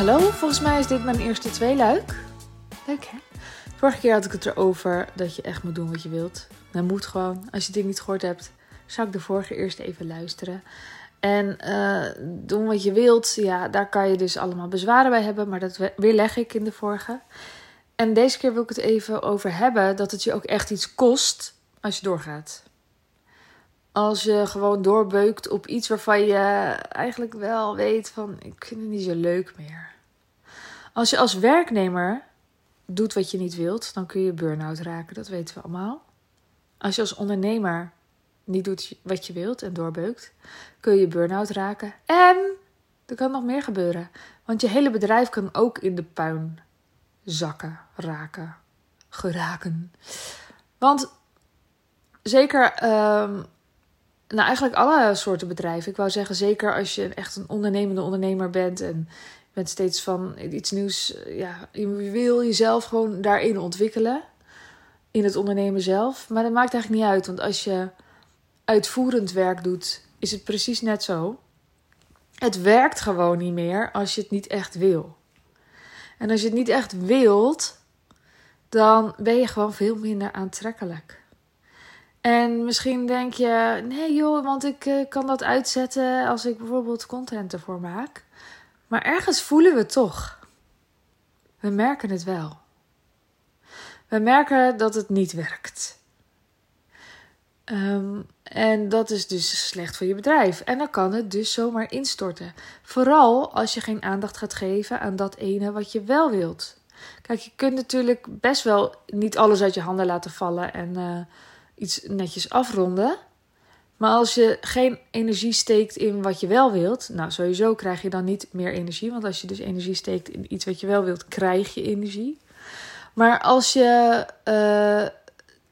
Hallo, volgens mij is dit mijn eerste tweeluik. Leuk hè? Vorige keer had ik het erover dat je echt moet doen wat je wilt. Dat moet gewoon. Als je dit niet gehoord hebt, zou ik de vorige eerst even luisteren. En doen wat je wilt, ja, daar kan je dus allemaal bezwaren bij hebben. Maar dat weerleg ik in de vorige. En deze keer wil ik het even over hebben dat het je ook echt iets kost als je doorgaat. Als je gewoon doorbeukt op iets waarvan je eigenlijk wel weet van, ik vind het niet zo leuk meer. Als je als werknemer doet wat je niet wilt, dan kun je burn-out raken, dat weten we allemaal. Als je als ondernemer niet doet wat je wilt en doorbeukt, kun je burn-out raken. En er kan nog meer gebeuren, want je hele bedrijf kan ook in de puin zakken, geraken. Want zeker, eigenlijk alle soorten bedrijven. Ik wou zeggen, zeker als je echt een ondernemende ondernemer bent en je bent steeds van iets nieuws. Ja, je wil jezelf gewoon daarin ontwikkelen, in het ondernemen zelf. Maar dat maakt eigenlijk niet uit, want als je uitvoerend werk doet, is het precies net zo. Het werkt gewoon niet meer als je het niet echt wil. En als je het niet echt wilt, dan ben je gewoon veel minder aantrekkelijk. En misschien denk je, nee joh, want ik kan dat uitzetten als ik bijvoorbeeld content ervoor maak. Maar ergens voelen we het toch. We merken het wel. We merken dat het niet werkt. En dat is dus slecht voor je bedrijf. En dan kan het dus zomaar instorten. Vooral als je geen aandacht gaat geven aan dat ene wat je wel wilt. Kijk, je kunt natuurlijk best wel niet alles uit je handen laten vallen en iets netjes afronden. Maar als je geen energie steekt in wat je wel wilt, nou sowieso krijg je dan niet meer energie. Want als je dus energie steekt in iets wat je wel wilt, krijg je energie. Maar als je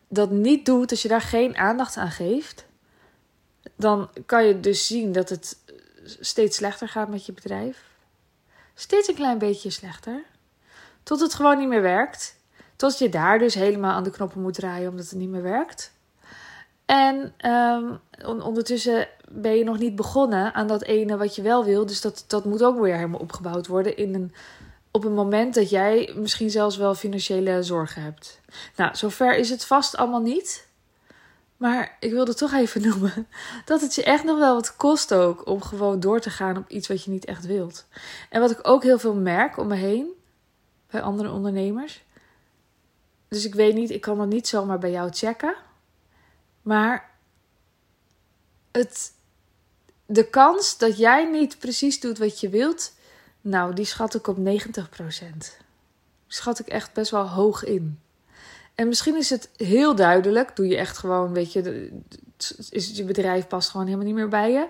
dat niet doet, als je daar geen aandacht aan geeft, dan kan je dus zien dat het steeds slechter gaat met je bedrijf. Steeds een klein beetje slechter. Tot het gewoon niet meer werkt. Tot je daar dus helemaal aan de knoppen moet draaien omdat het niet meer werkt. En ondertussen ben je nog niet begonnen aan dat ene wat je wel wil. Dus dat moet ook weer helemaal opgebouwd worden op een moment dat jij misschien zelfs wel financiële zorgen hebt. Nou, zover is het vast allemaal niet. Maar ik wilde toch even noemen dat het je echt nog wel wat kost ook om gewoon door te gaan op iets wat je niet echt wilt. En wat ik ook heel veel merk om me heen bij andere ondernemers. Dus ik weet niet, ik kan dat niet zomaar bij jou checken. Maar de kans dat jij niet precies doet wat je wilt, nou, die schat ik op 90%. Schat ik echt best wel hoog in. En misschien is het heel duidelijk, doe je echt gewoon, weet je, is je bedrijf past gewoon helemaal niet meer bij je.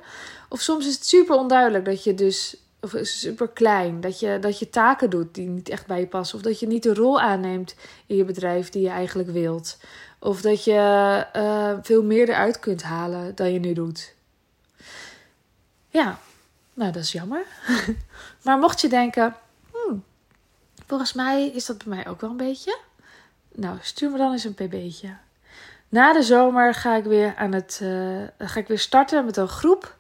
Of soms is het super onduidelijk dat je dus, of super klein, dat je taken doet die niet echt bij je passen. Of dat je niet de rol aanneemt in je bedrijf die je eigenlijk wilt. Of dat je veel meer eruit kunt halen dan je nu doet. Ja, nou dat is jammer. Maar mocht je denken, volgens mij is dat bij mij ook wel een beetje. Nou, stuur me dan eens een pb'tje. Na de zomer ga ik weer starten met een groep.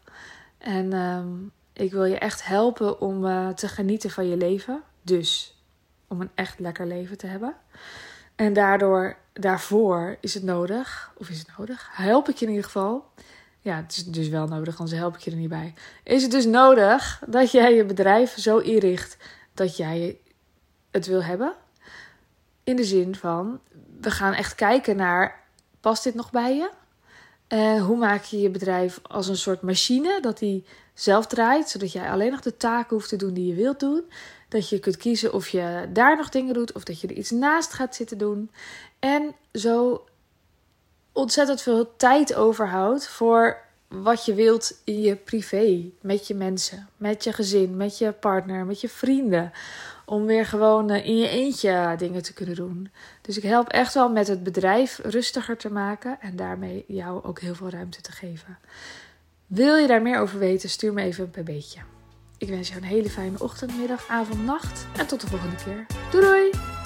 En ik wil je echt helpen om te genieten van je leven. Dus om een echt lekker leven te hebben. En daarvoor is het nodig. Of is het nodig? Help ik je in ieder geval. Ja, het is dus wel nodig, anders help ik je er niet bij. Is het dus nodig dat jij je bedrijf zo inricht dat jij het wil hebben? In de zin van, we gaan echt kijken naar, past dit nog bij je? Hoe maak je je bedrijf als een soort machine, dat die zelf draait, zodat jij alleen nog de taken hoeft te doen die je wilt doen. Dat je kunt kiezen of je daar nog dingen doet, of dat je er iets naast gaat zitten doen. En zo ontzettend veel tijd overhoudt voor wat je wilt in je privé. Met je mensen, met je gezin, met je partner, met je vrienden. Om weer gewoon in je eentje dingen te kunnen doen. Dus ik help echt wel met het bedrijf rustiger te maken. En daarmee jou ook heel veel ruimte te geven. Wil je daar meer over weten, stuur me even een pb'tje. Ik wens je een hele fijne ochtend, middag, avond, nacht. En tot de volgende keer. Doei doei!